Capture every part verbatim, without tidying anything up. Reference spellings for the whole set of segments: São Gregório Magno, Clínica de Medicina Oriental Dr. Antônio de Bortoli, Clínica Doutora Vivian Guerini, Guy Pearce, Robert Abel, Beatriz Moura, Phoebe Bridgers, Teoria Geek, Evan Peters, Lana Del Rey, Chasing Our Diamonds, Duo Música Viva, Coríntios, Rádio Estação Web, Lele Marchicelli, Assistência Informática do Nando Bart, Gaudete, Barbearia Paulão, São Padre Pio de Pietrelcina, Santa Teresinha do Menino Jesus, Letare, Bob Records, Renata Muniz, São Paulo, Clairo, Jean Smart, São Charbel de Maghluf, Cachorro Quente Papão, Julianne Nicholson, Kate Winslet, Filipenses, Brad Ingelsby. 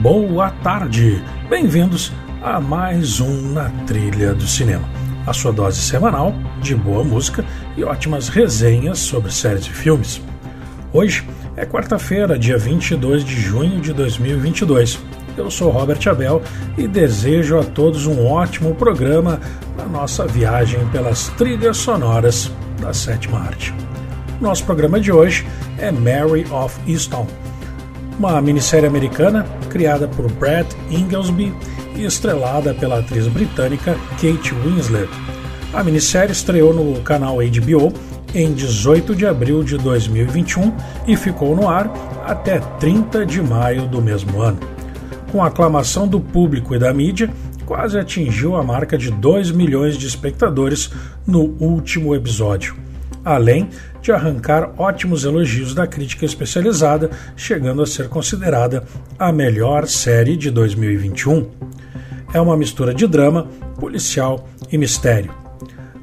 Boa tarde, bem-vindos a mais um Na Trilha do Cinema, a sua dose semanal de boa música e ótimas resenhas sobre séries e filmes. Hoje é quarta-feira, dia vinte e dois de junho de dois mil e vinte e dois. Eu sou Robert Abel e desejo a todos um ótimo programa na nossa viagem pelas trilhas sonoras da sétima arte. Nosso programa de hoje é Mary of Easttown, uma minissérie americana criada por Brad Ingelsby e estrelada pela atriz britânica Kate Winslet. A minissérie estreou no canal H B O em dezoito de abril de dois mil e vinte e um e ficou no ar até trinta de maio do mesmo ano. Com a aclamação do público e da mídia, quase atingiu a marca de dois milhões de espectadores no último episódio, além de arrancar ótimos elogios da crítica especializada, chegando a ser considerada a melhor série de dois mil e vinte e um. É uma mistura de drama, policial e mistério.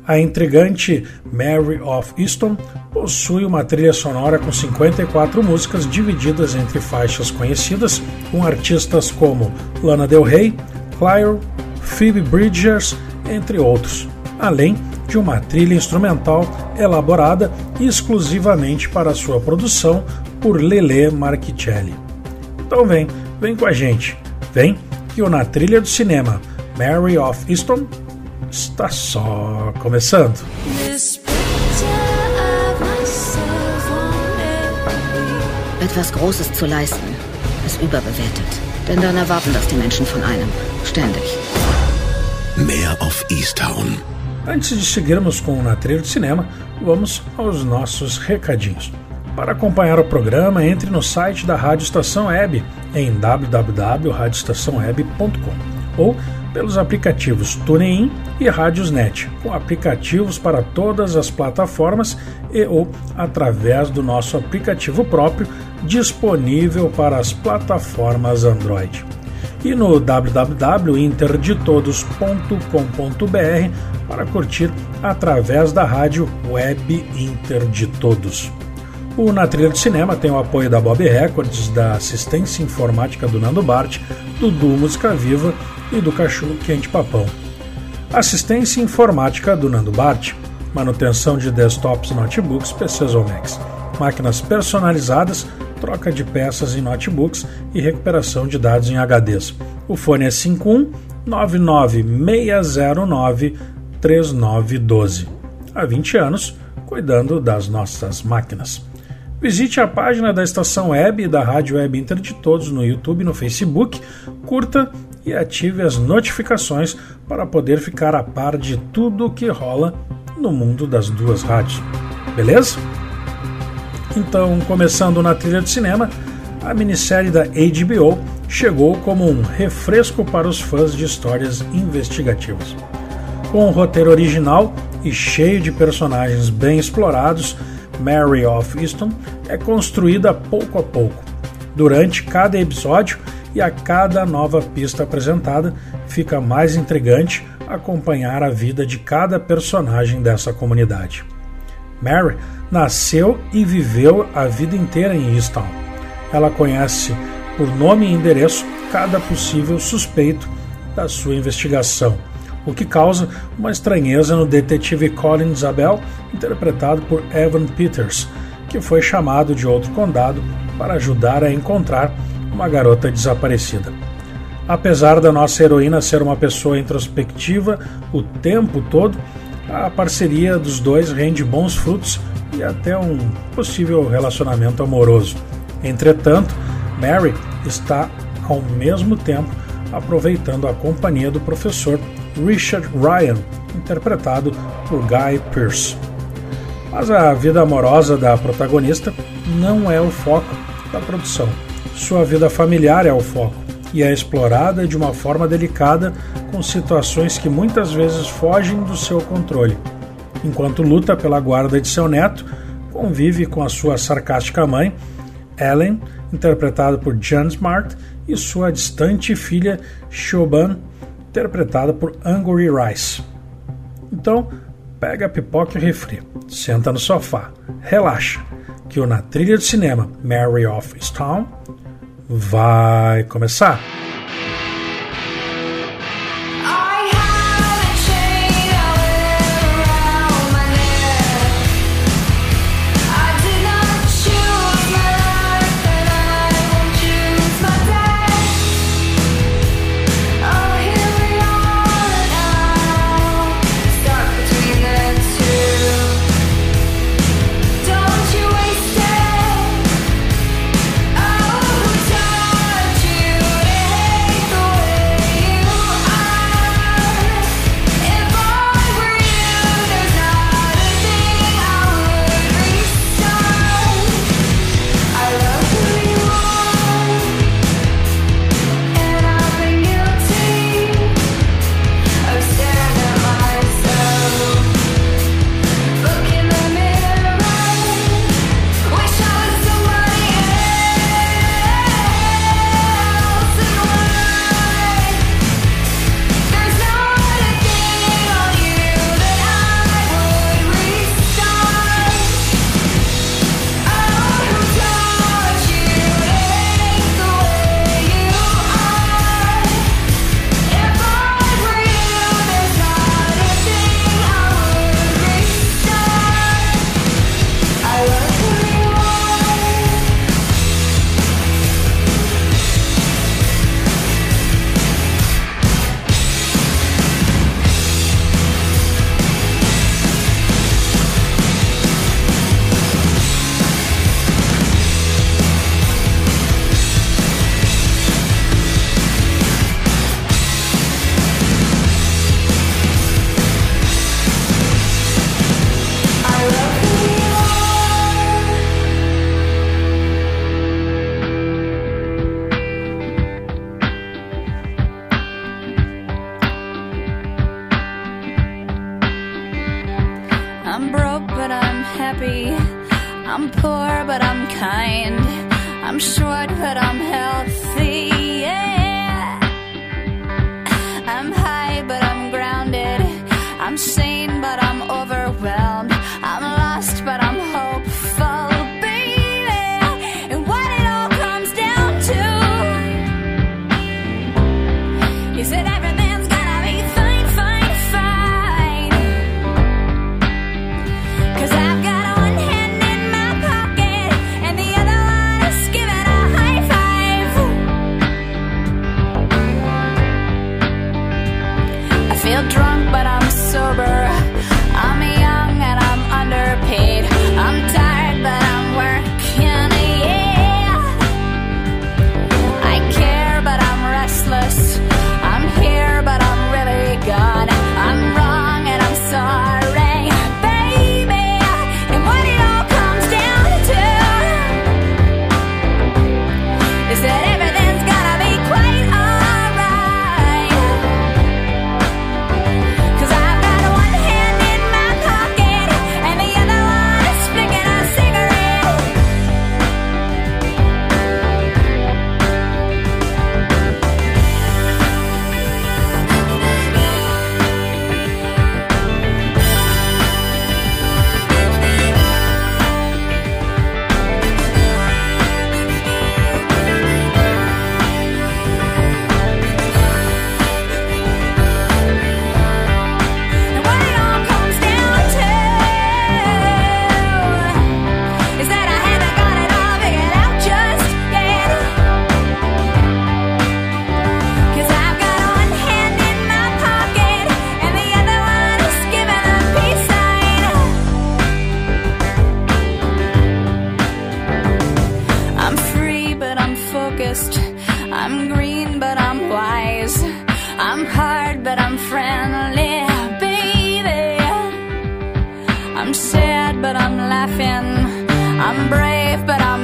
A intrigante Mary of Easttown possui uma trilha sonora com cinquenta e quatro músicas divididas entre faixas conhecidas, com artistas como Lana Del Rey, Clairo, Phoebe Bridgers, entre outros, além de uma trilha instrumental elaborada exclusivamente para sua produção por Lele Marchicelli. Então vem, vem com a gente, vem que o Na Trilha do Cinema, Mary of Easttown, está só começando. Etwas Großes zu leisten ist überbewertet, denn dann erwarten das die Menschen von einem, ständig. Mary of Easttown. Antes de seguirmos com o Na Trilha de Cinema, vamos aos nossos recadinhos. Para acompanhar o programa, entre no site da Rádio Estação Web em w w w ponto rádio estação web ponto com ou pelos aplicativos TuneIn e Rádiosnet, com aplicativos para todas as plataformas e ou através do nosso aplicativo próprio disponível para as plataformas Android. E no w w w ponto interdetodos ponto com ponto b r para curtir através da rádio Web Inter de Todos. O Na Trilha do Cinema tem o apoio da Bob Records, da Assistência Informática do Nando Bart, do Duo Música Viva e do Cachorro Quente Papão. Assistência Informática do Nando Bart, manutenção de desktops, notebooks, P Cs ou Macs, máquinas personalizadas, troca de peças em notebooks e recuperação de dados em H Ds. O fone é cinco um nove nove seis zero nove três nove um dois. Há vinte anos, cuidando das nossas máquinas. Visite a página da Estação Web e da Rádio Web Inter de Todos no YouTube e no Facebook, curta e ative as notificações para poder ficar a par de tudo o que rola no mundo das duas rádios. Beleza? Então, começando Na Trilha de Cinema, a minissérie da H B O chegou como um refresco para os fãs de histórias investigativas. Com um roteiro original e cheio de personagens bem explorados, Mary of Easttown é construída pouco a pouco. Durante cada episódio e a cada nova pista apresentada, fica mais intrigante acompanhar a vida de cada personagem dessa comunidade. Mary nasceu e viveu a vida inteira em Easttown. Ela conhece por nome e endereço cada possível suspeito da sua investigação, o que causa uma estranheza no detetive Colin Zobel, interpretado por Evan Peters, que foi chamado de outro condado para ajudar a encontrar uma garota desaparecida. Apesar da nossa heroína ser uma pessoa introspectiva o tempo todo, a parceria dos dois rende bons frutos e até um possível relacionamento amoroso. Entretanto, Mary está, ao mesmo tempo, aproveitando a companhia do professor Richard Ryan, interpretado por Guy Pearce. Mas a vida amorosa da protagonista não é o foco da produção. Sua vida familiar é o foco, e é explorada de uma forma delicada com situações que muitas vezes fogem do seu controle. Enquanto luta pela guarda de seu neto, convive com a sua sarcástica mãe, Ellen, interpretada por Jean Smart, e sua distante filha, Shoban, interpretada por Angourie Rice. Então, pega a pipoca e o refri, senta no sofá, relaxa, que o Na Trilha do Cinema, Mary of Easttown, vai começar!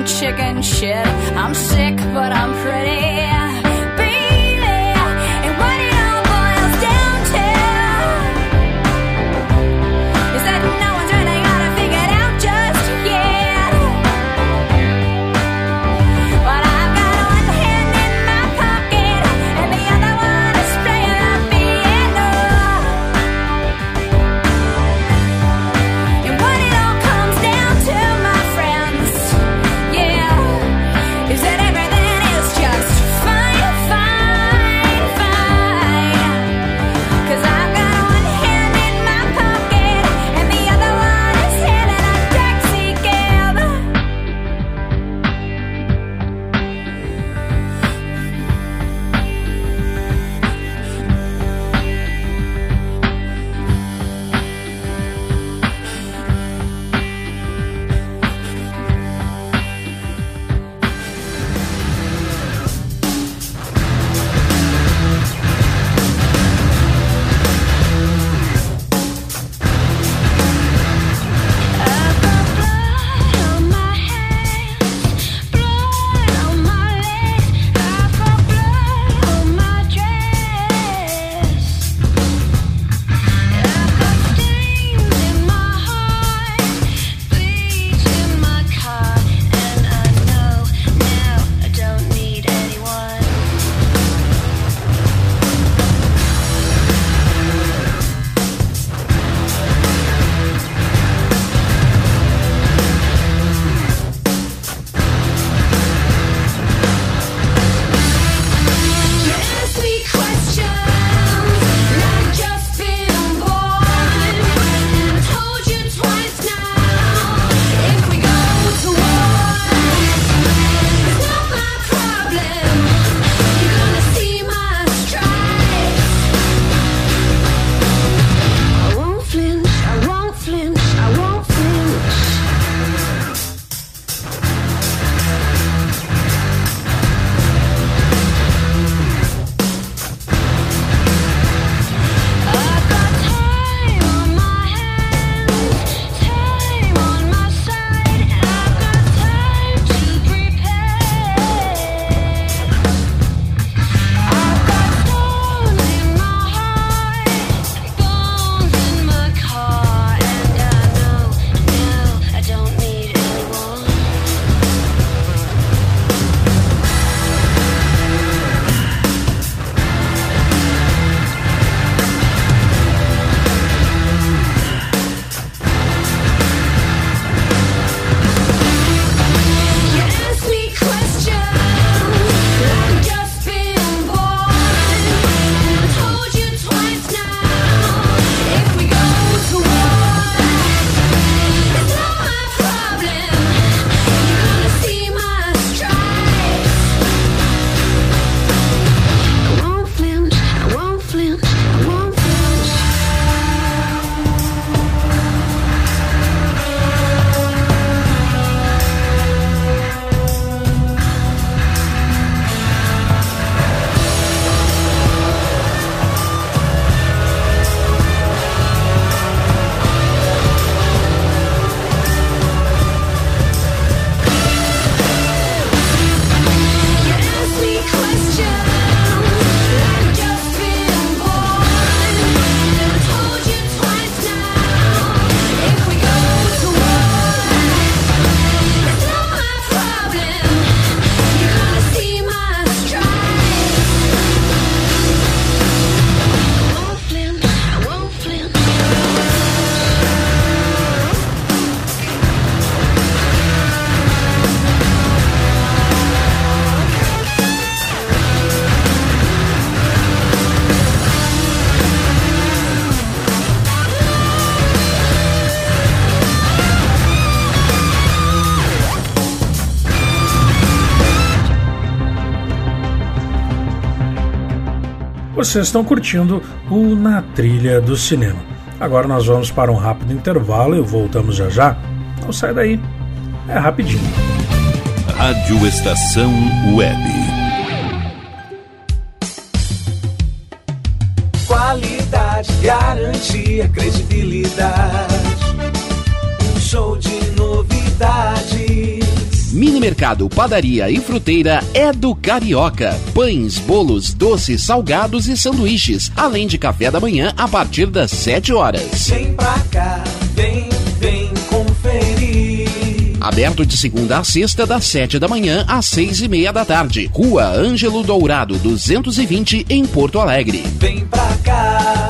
Chicken shit. I'm sick, but I'm pretty. Be- vocês estão curtindo o Na Trilha do Cinema. Agora nós vamos para um rápido intervalo e voltamos já já. Então sai daí, é rapidinho. Rádio Estação Web. Qualidade, garantia, credibilidade. Um show de novidades. Minimercado, padaria e fruteira é do Carioca. Pães, bolos, doces, salgados e sanduíches. Além de café da manhã a partir das sete horas. Vem pra cá, vem, vem conferir. Aberto de segunda a sexta das sete da manhã às seis e meia da tarde. Rua Ângelo Dourado, duzentos e vinte, em Porto Alegre. Vem pra cá.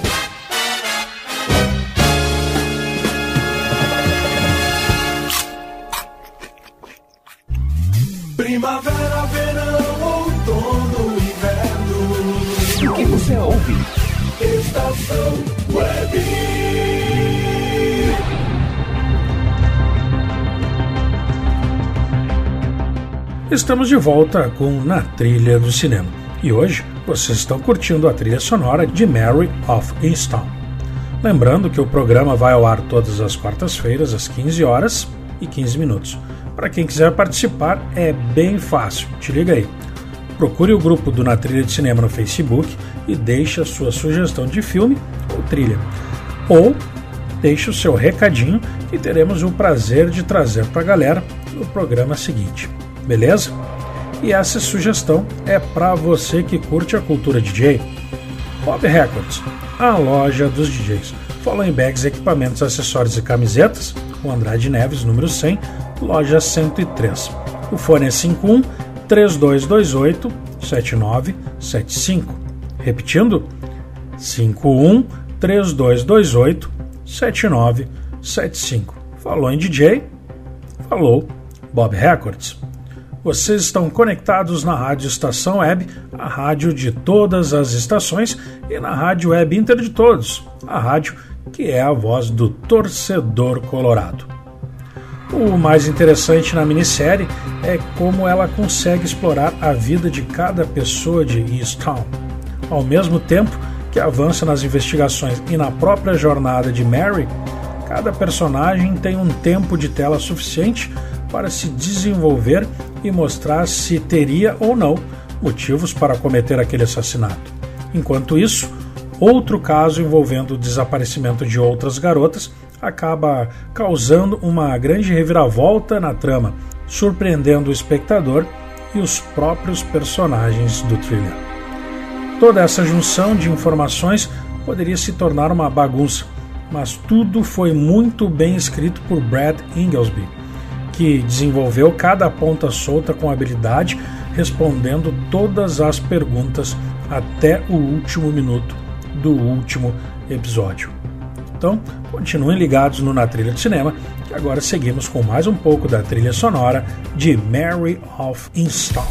Primavera, verão, outono, inverno. O que você ouve? Estação Web. Estamos de volta com Na Trilha do Cinema. E hoje vocês estão curtindo a trilha sonora de Mary of Easttown. Lembrando que o programa vai ao ar todas as quartas-feiras às quinze horas e quinze minutos. Para quem quiser participar é bem fácil, te liga aí. Procure o grupo do Na Trilha de Cinema no Facebook e deixe a sua sugestão de filme ou trilha. Ou deixe o seu recadinho e teremos o prazer de trazer para a galera no programa seguinte. Beleza? E essa sugestão é para você que curte a cultura D J. Bob Records, a loja dos D Js. Follow in bags, equipamentos, acessórios e camisetas. O Andrade Neves, número cem, loja cento e três. O fone é cinco um, três dois dois oito, sete nove sete cinco. Repetindo, cinco um, três dois dois oito, sete nove sete cinco. Falou em D J, falou Bob Records. Vocês estão conectados na Rádio Estação Web, a rádio de todas as estações, e na Rádio Web Inter de todos, a rádio que é a voz do torcedor colorado. O mais interessante na minissérie é como ela consegue explorar a vida de cada pessoa de Easttown. Ao mesmo tempo que avança nas investigações e na própria jornada de Mary, Cada personagem tem um tempo de tela suficiente para se desenvolver e mostrar se teria ou não motivos para cometer aquele assassinato. Enquanto isso, outro caso envolvendo o desaparecimento de outras garotas acaba causando uma grande reviravolta na trama, surpreendendo o espectador e os próprios personagens do thriller. Toda essa junção de informações poderia se tornar uma bagunça, mas tudo foi muito bem escrito por Brad Ingelsby, que desenvolveu cada ponta solta com habilidade, respondendo todas as perguntas até o último minuto do último episódio. Então, continuem ligados no Na Trilha de Cinema, que agora seguimos com mais um pouco da trilha sonora de Mary of Easttown.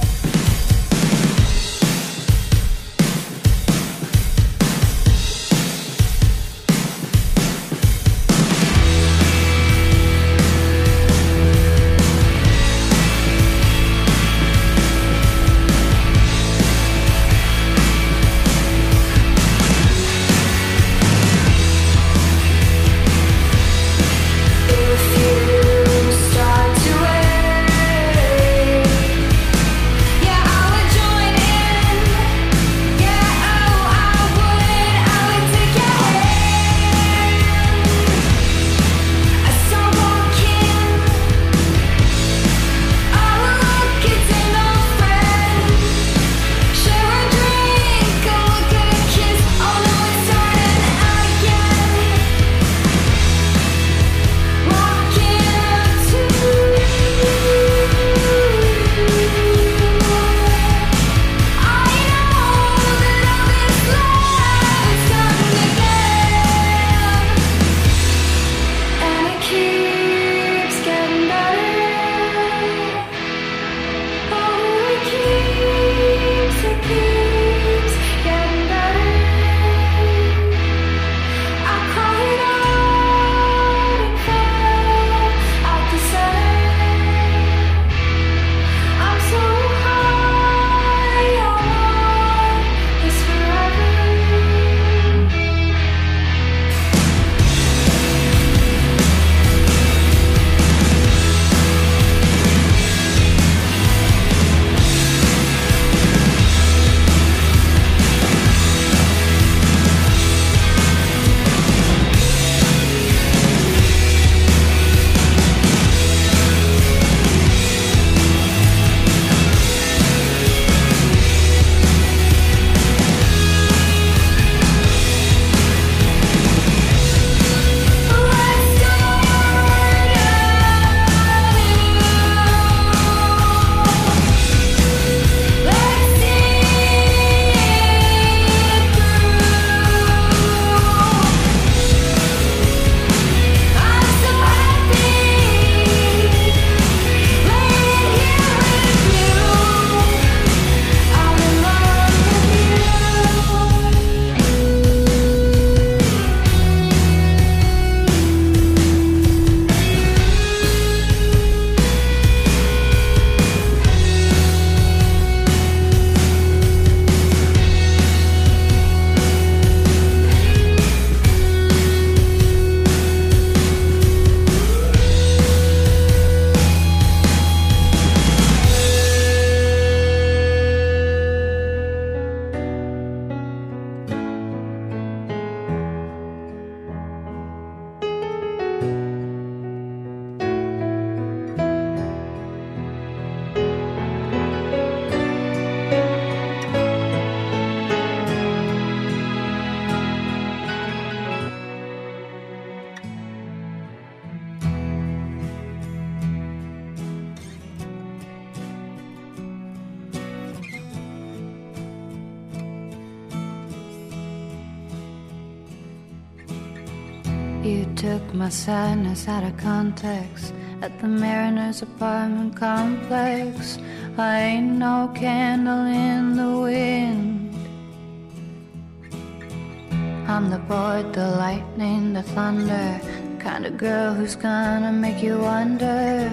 My sadness out of context at the Mariner's apartment complex. I ain't no candle in the wind. I'm the boy, the lightning, the thunder, the kind of girl who's gonna make you wonder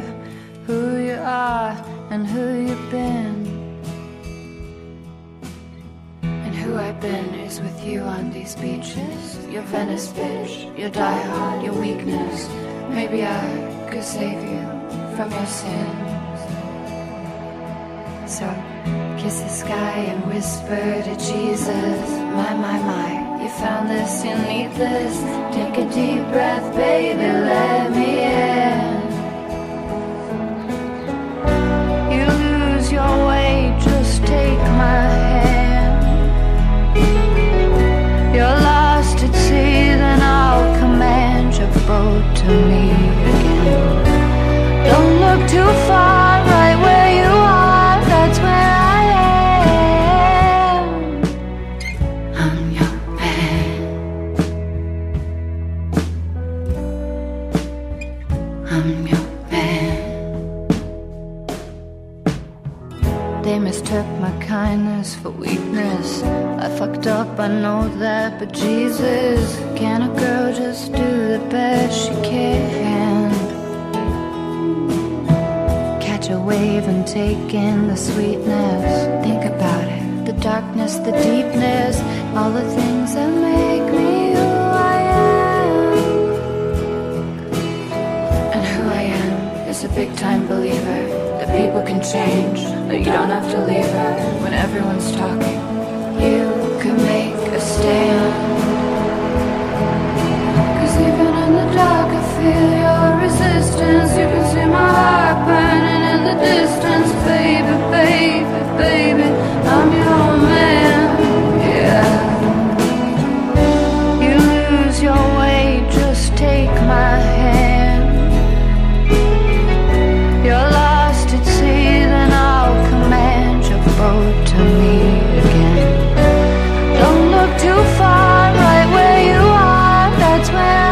who you are and who you've been and who I've been is with you on these beaches. Your Venice bitch, your diehard, your weakness. Maybe I could save you from your sins. So kiss the sky and whisper to Jesus, my, my, my, you found this, you need this. Take a deep breath, baby, let me in. You lose your way, just take my hand. You're lost at sea, then I'll command your boat to me again. Don't look too far, right where you are, that's where I am. I'm your man. I'm your man. They mistook my kindness for weakness. I fucked up, I know that, but Jesus, can a girl just do the best she can? Catch a wave and take in the sweetness. Think about it, the darkness, the deepness, all the things that make me who I am. And who I am is a big-time believer that people can change, that you don't have to leave her when everyone's talking. You can make a stand. Even in the dark I feel your resistance. You can see my heart burning in the distance. Baby, baby, baby, I'm your man, yeah. You lose your way, just take my hand. You're lost at sea, then I'll command your boat to me again. Don't look too far, right where you are, that's where.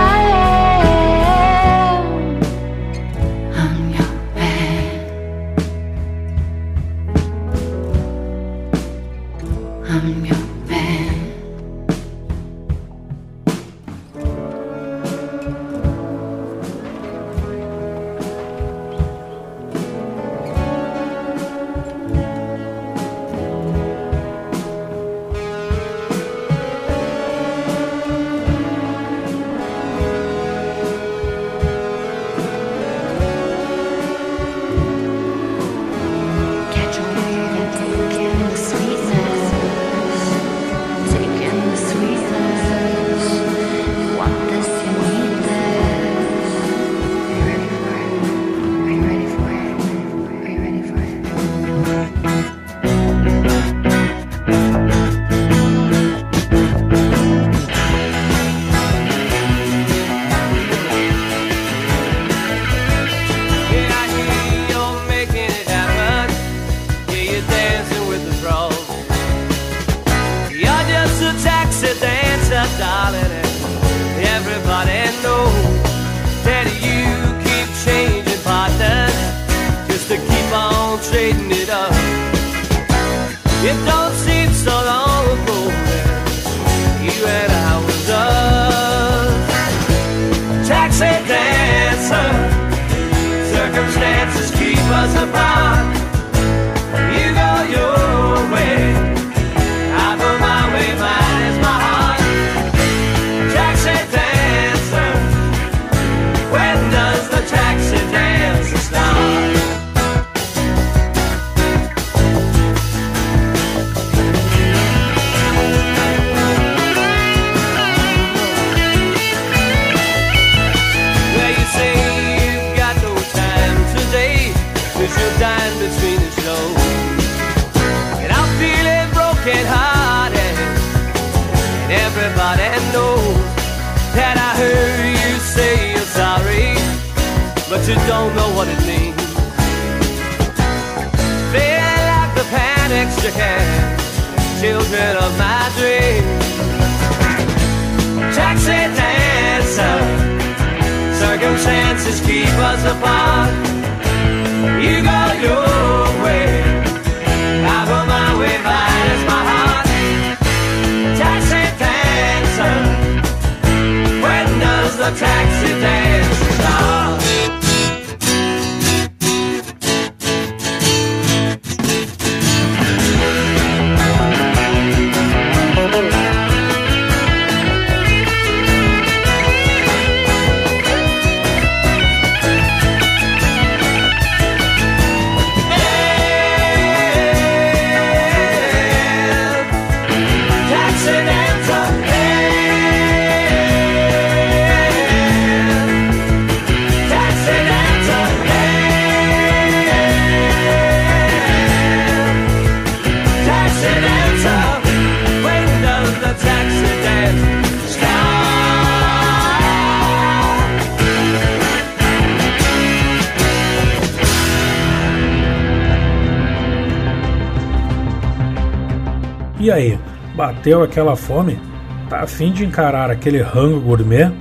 E aí, bateu aquela fome? Tá a fim de encarar aquele rango gourmet?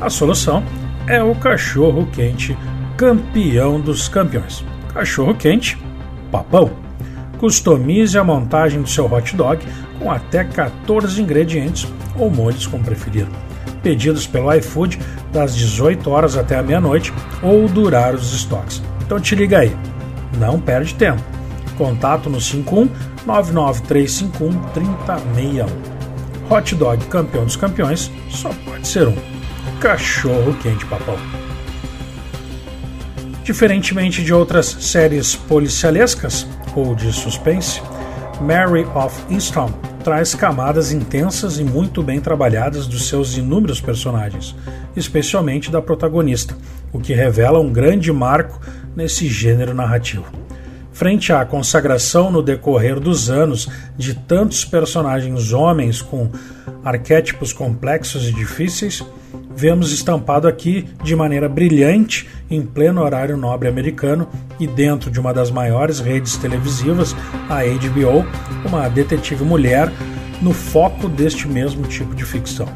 A solução é o Cachorro Quente, campeão dos campeões. Cachorro Quente Papão. Customize a montagem do seu hot dog com até quatorze ingredientes ou molhos, como preferir. Pedidos pelo iFood das dezoito horas até a meia-noite ou durar os estoques. Então te liga aí, não perde tempo. Contato no cinco um nove nove três cinco um três zero seis um. Hot Dog Campeão dos Campeões só pode ser um. Cachorro Quente Papão. Diferentemente de outras séries policialescas ou de suspense, Mary of Easttown traz camadas intensas e muito bem trabalhadas dos seus inúmeros personagens, especialmente da protagonista, o que revela um grande marco nesse gênero narrativo. Frente à consagração no decorrer dos anos de tantos personagens homens com arquétipos complexos e difíceis, vemos estampado aqui de maneira brilhante, em pleno horário nobre americano e dentro de uma das maiores redes televisivas, a agá bê ó, uma detetive mulher no foco deste mesmo tipo de ficção.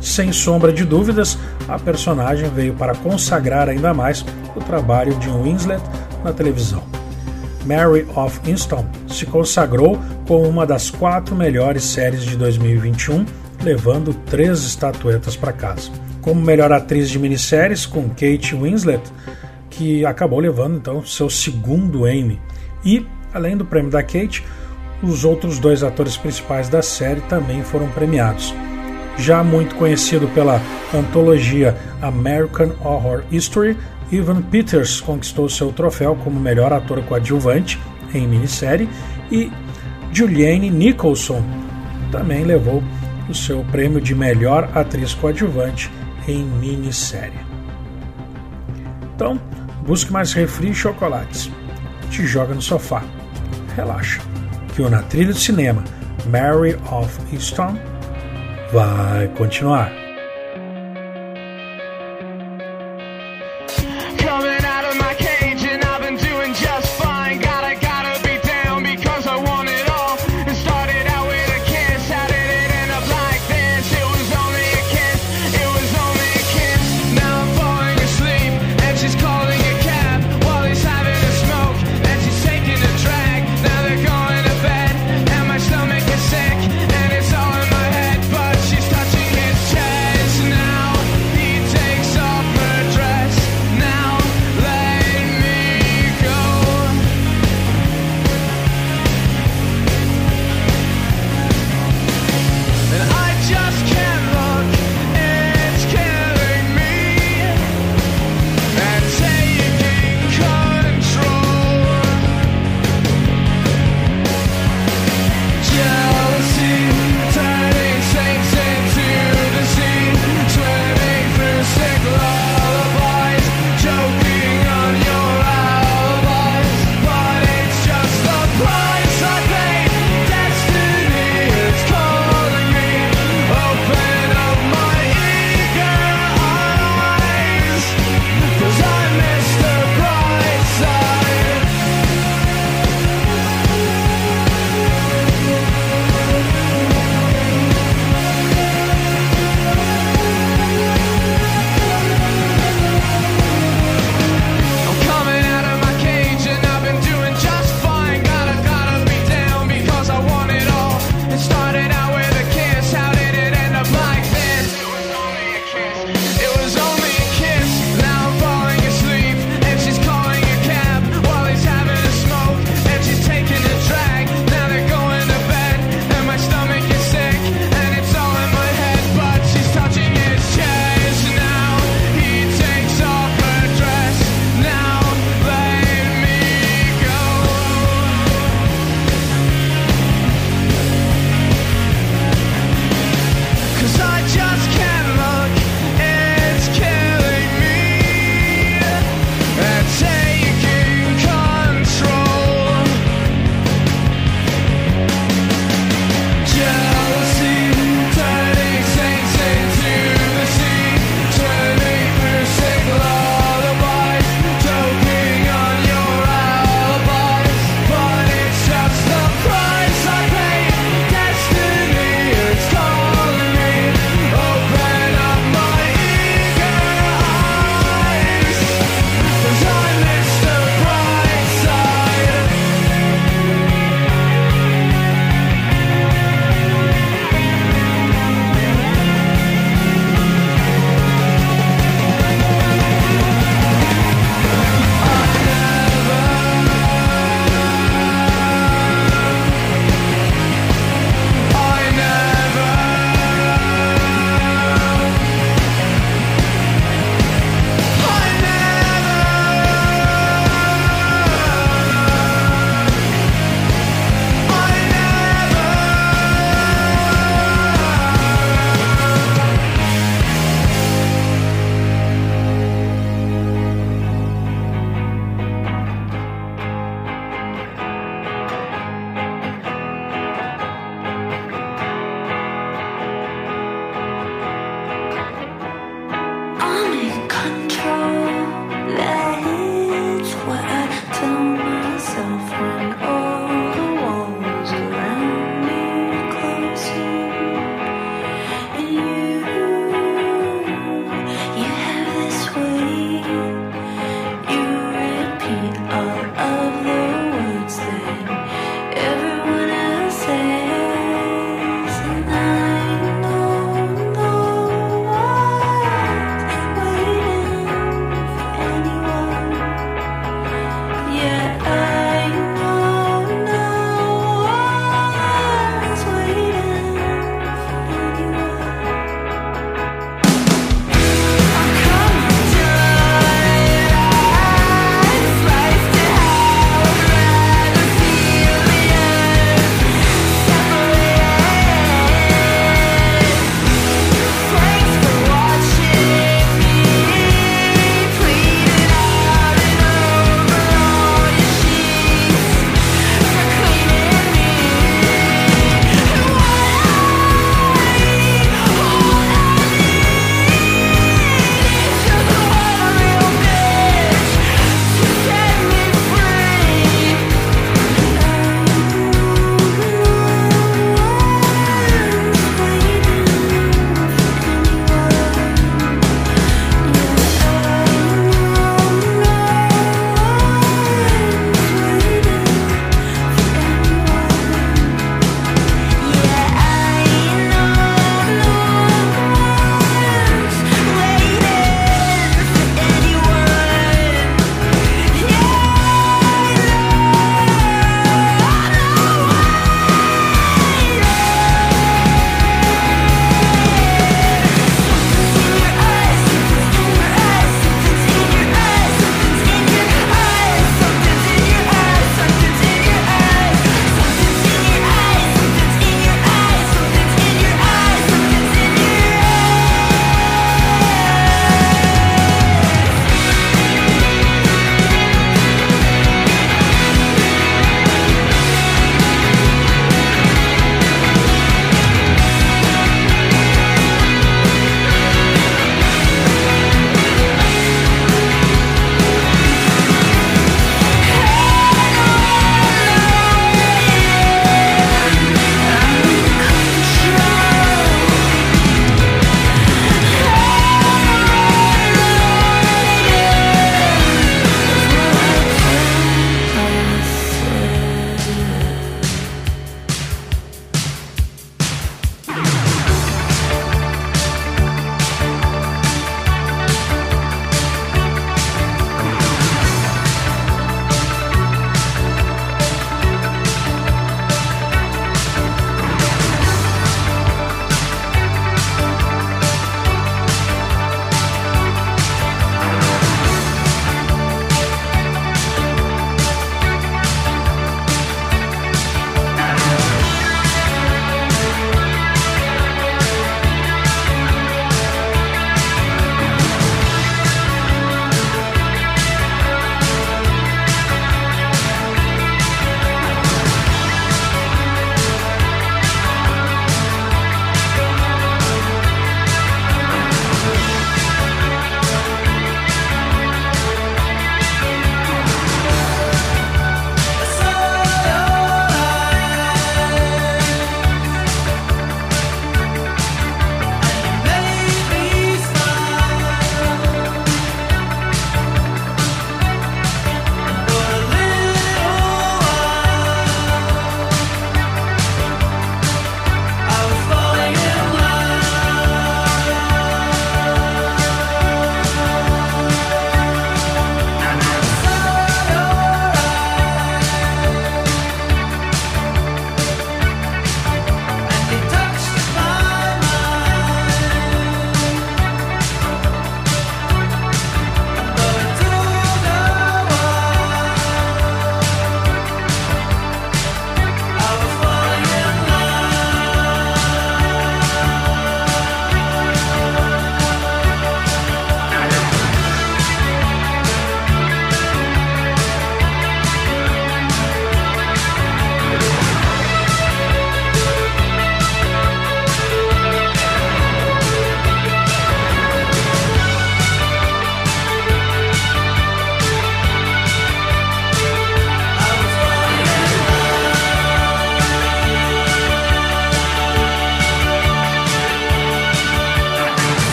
Sem sombra de dúvidas, a personagem veio para consagrar ainda mais o trabalho de Winslet na televisão. Mary of Easttown se consagrou como uma das quatro melhores séries de dois mil e vinte e um, levando três estatuetas para casa. Como melhor atriz de minisséries, com Kate Winslet, que acabou levando então seu segundo Emmy. E, além do prêmio da Kate, os outros dois atores principais da série também foram premiados. Já muito conhecido pela antologia American Horror Story, Evan Peters conquistou seu troféu como melhor ator coadjuvante em minissérie e Julianne Nicholson também levou o seu prêmio de melhor atriz coadjuvante em minissérie. Então, busque mais refri e chocolates. Te joga no sofá. Relaxa, que o Na Trilha do Cinema, Mary of Easttown vai continuar. Check.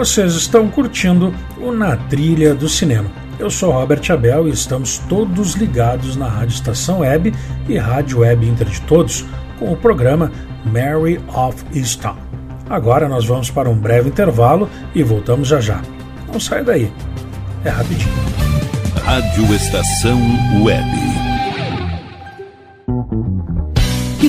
Vocês estão curtindo o Na Trilha do Cinema. Eu sou Robert Abel e estamos todos ligados na Rádio Estação Web e Rádio Web Inter de Todos com o programa Mary of Easttown. Agora nós vamos para um breve intervalo e voltamos já já. Não sai daí, é rapidinho. Rádio Estação Web. Que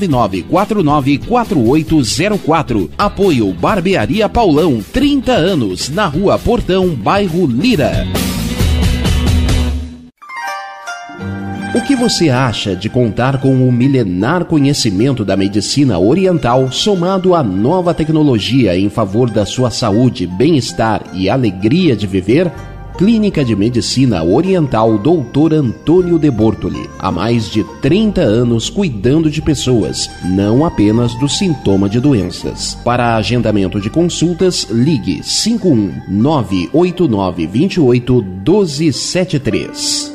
nove quatro nove quatro oito zero quatro. Apoio Barbearia Paulão, trinta anos, na Rua Portão, bairro Lira. O que você acha de contar com o milenar conhecimento da medicina oriental somado à nova tecnologia em favor da sua saúde, bem-estar e alegria de viver? Clínica de Medicina Oriental doutor Antônio de Bortoli. Há mais de trinta anos cuidando de pessoas, não apenas do sintoma de doenças. Para agendamento de consultas, ligue cinco um nove oito nove dois oito um dois sete três.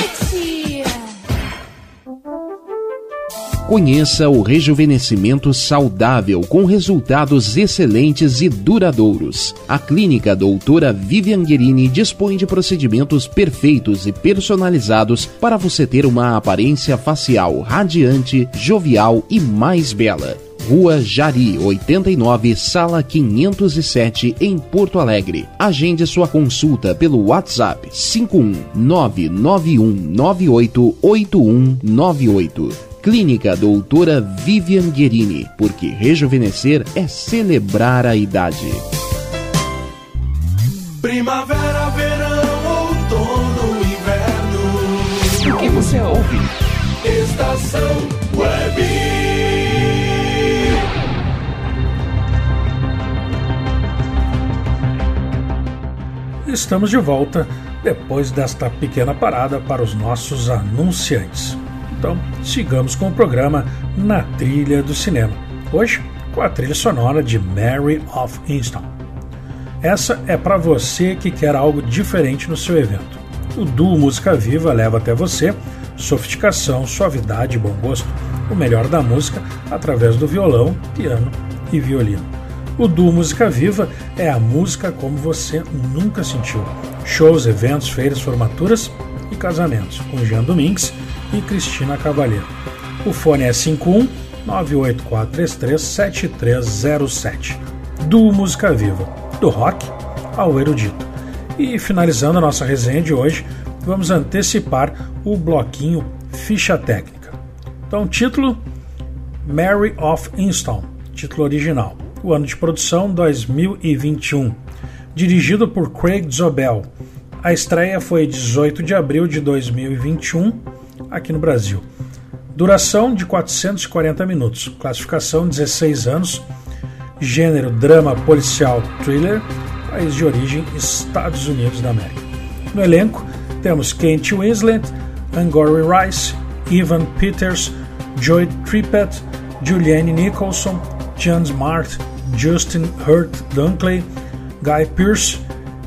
Conheça o rejuvenescimento saudável com resultados excelentes e duradouros. A Clínica Doutora Vivian Guerini dispõe de procedimentos perfeitos e personalizados para você ter uma aparência facial radiante, jovial e mais bela. Rua Jari, oitenta e nove, Sala quinhentos e sete, em Porto Alegre. Agende sua consulta pelo WhatsApp cinco um nove nove um nove oito oito um nove oito. Clínica Doutora Vivian Guerini, porque rejuvenescer é celebrar a idade. Primavera, verão, outono, inverno. O que você ouve? Estação Web. Estamos de volta depois desta pequena parada para os nossos anunciantes. Então, sigamos com o programa Na Trilha do Cinema. Hoje, com a trilha sonora de Mary of Easttown. Essa é para você que quer algo diferente no seu evento. O Duo Música Viva leva até você sofisticação, suavidade e bom gosto. O melhor da música através do violão, piano e violino. O Duo Música Viva é a música como você nunca sentiu. Shows, eventos, feiras, formaturas e casamentos. Com Jean Domingues e Cristina Cavalheiro. O fone é cinco um nove oito quatro três três sete três zero sete. Duo Música Viva, do rock ao erudito. E finalizando a nossa resenha de hoje, vamos antecipar o bloquinho Ficha Técnica. Então, título: Mary of Easttown, título original. O ano de produção: dois mil e vinte e um. Dirigido por Craig Zobel. A estreia foi dezoito de abril de dois mil e vinte e um, aqui no Brasil. Duração de quatrocentos e quarenta minutos. Classificação dezesseis anos. Gênero drama policial thriller. País de origem Estados Unidos da América. No elenco temos Kate Winslet, Angourie Rice, Evan Peters, Joy Trippett, Julianne Nicholson, Jean Smart, Justin Hurt Dunkley, Guy Pearce,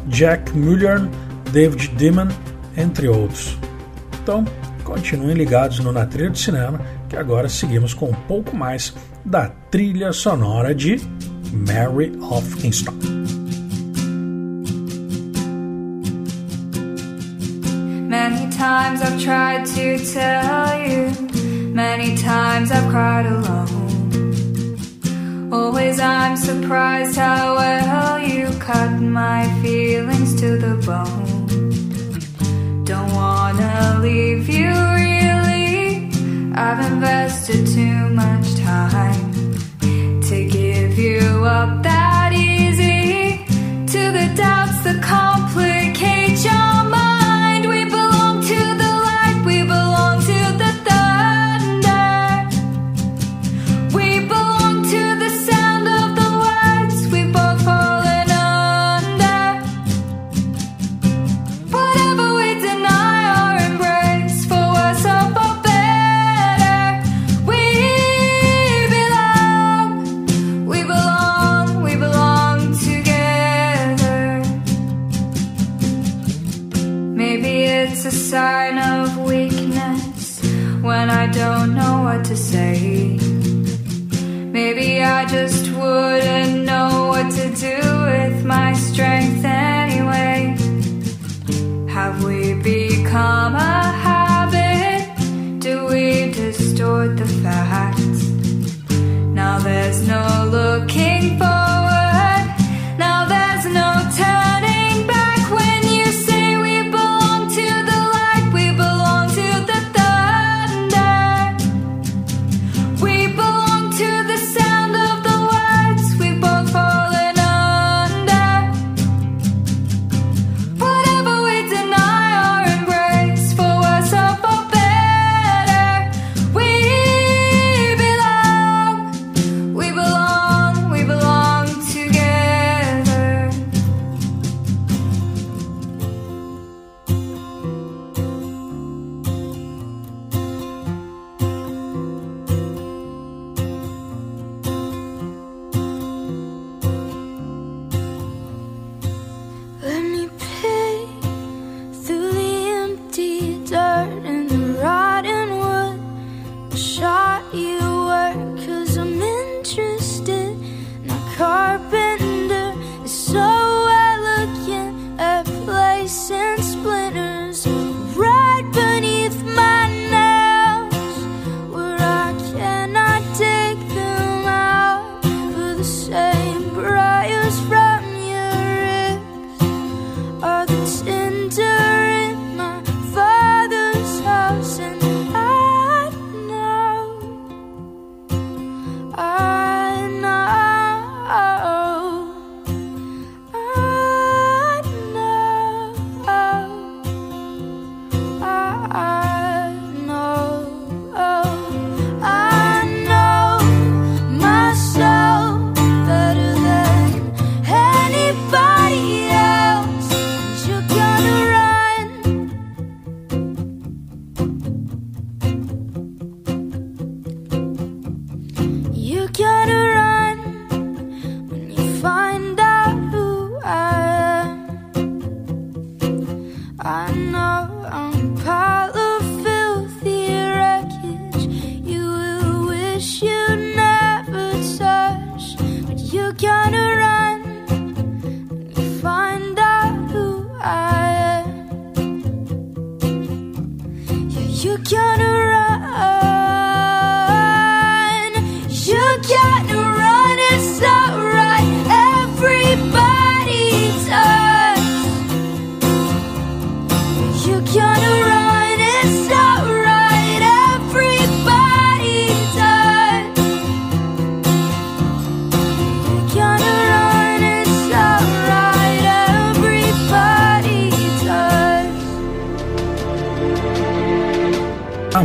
Jack Mulhern, David Dimon, entre outros. Então, continuem ligados no Na Trilha de Cinema, que agora seguimos com um pouco mais da trilha sonora de Mary of Kingston. Many times I've tried to tell you, many times I've cried alone. Always I'm surprised how well you cut my feelings to the bone. Don't wanna leave you really, I've invested too much time to give you up that easy, to the doubts that complicate your mind. Sign of weakness when I don't know what to say. Maybe I just wouldn't know what to do with my strength anyway. Have we become a habit? Do we distort the facts? Now there's no looking forward, now there's no turning.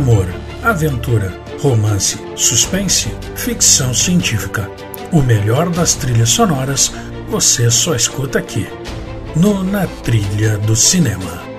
amor, aventura, romance, suspense, ficção científica. O melhor das trilhas sonoras você só escuta aqui, no Na Trilha do Cinema.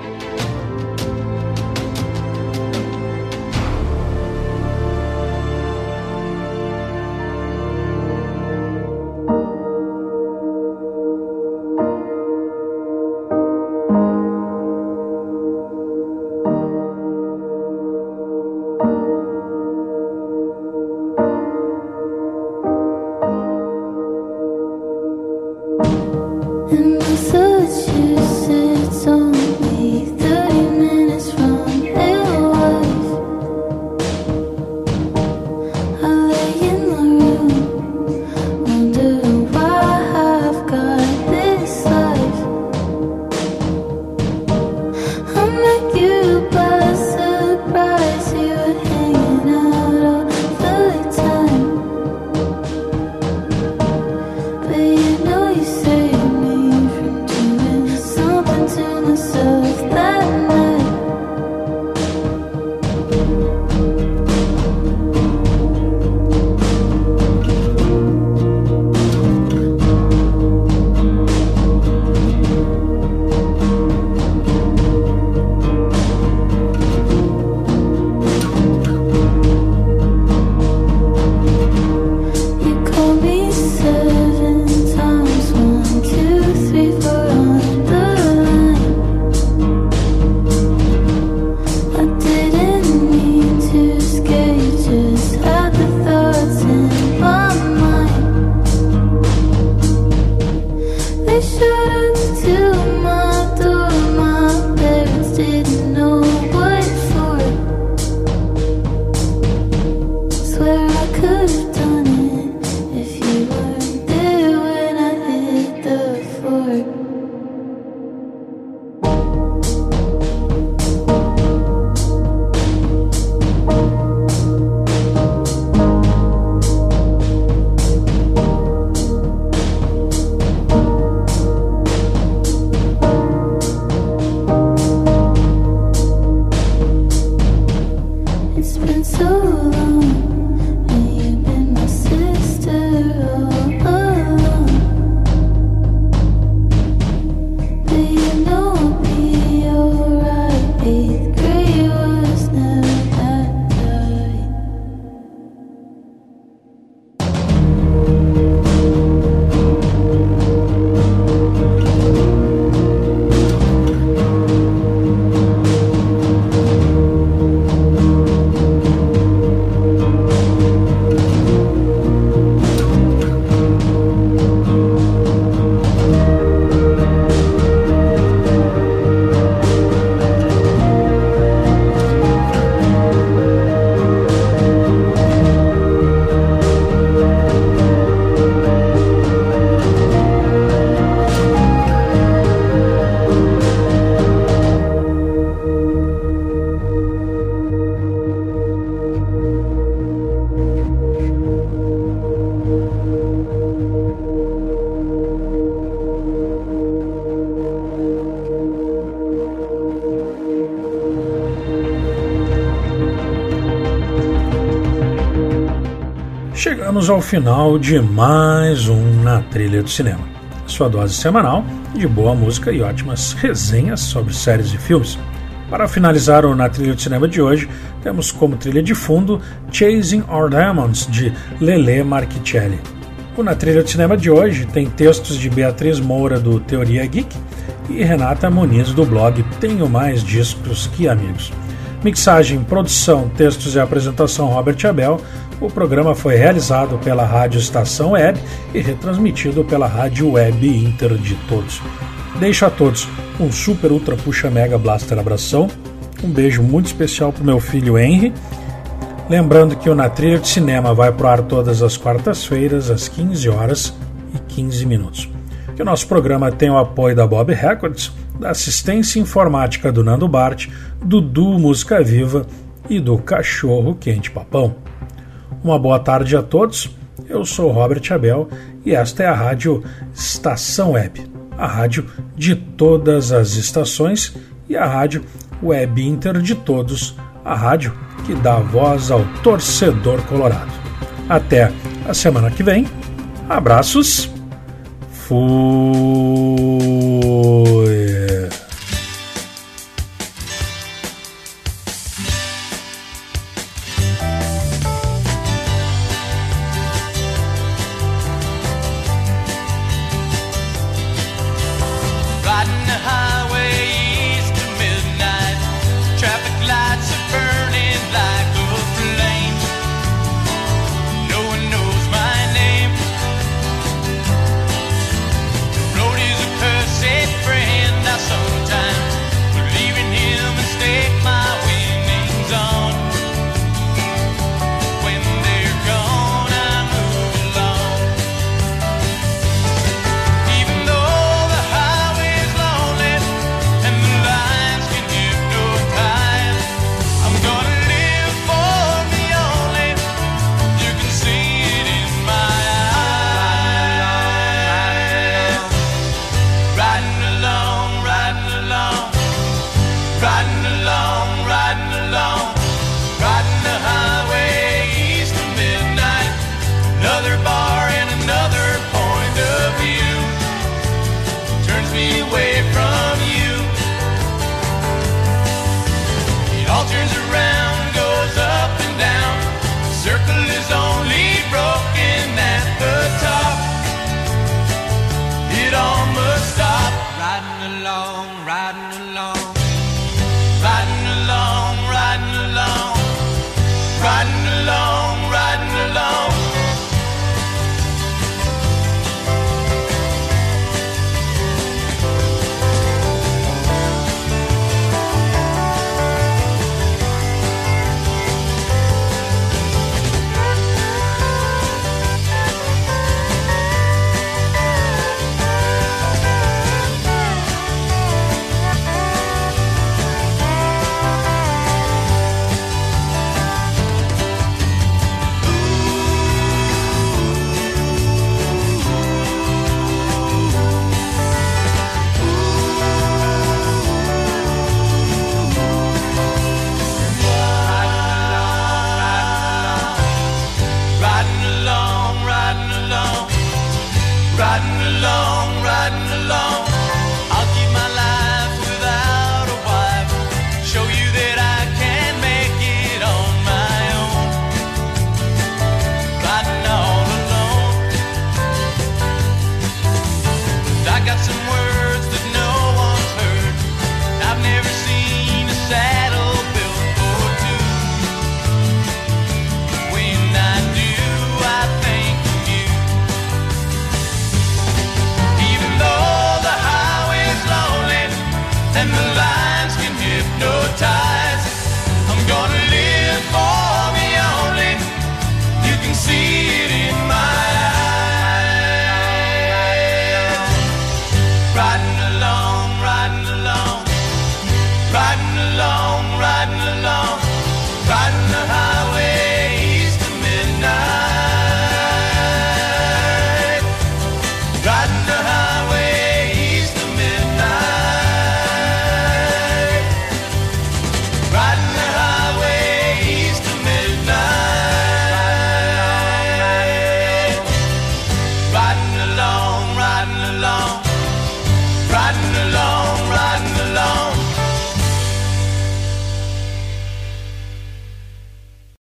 Chegamos ao final de mais um Na Trilha do Cinema, sua dose semanal de boa música e ótimas resenhas sobre séries e filmes. Para finalizar o Na Trilha do Cinema de hoje, temos como trilha de fundo Chasing Our Diamonds, de Lele Marchicelli. O Na Trilha do Cinema de hoje tem textos de Beatriz Moura, do Teoria Geek, e Renata Muniz, do blog Tenho Mais Discos Que Amigos. Mixagem, produção, textos e apresentação Robert Abel. O programa foi realizado pela Rádio Estação Web e retransmitido pela Rádio Web Inter de Todos. Deixo a todos um super ultra puxa mega blaster abração, um beijo muito especial pro meu filho Henry. Lembrando que o Na Trilha de Cinema vai pro ar todas as quartas-feiras às quinze horas e quinze minutos. Que o nosso programa tem o apoio da Bob Records, da Assistência Informática do Nando Bart, do Duo Música Viva e do Cachorro Quente Papão. Uma boa tarde a todos, eu sou Robert Abel e esta é a Rádio Estação Web, a rádio de todas as estações e a rádio web inter de todos, a rádio que que dá voz ao torcedor colorado. Até a semana que vem. Abraços. Fui. Riding along, riding along.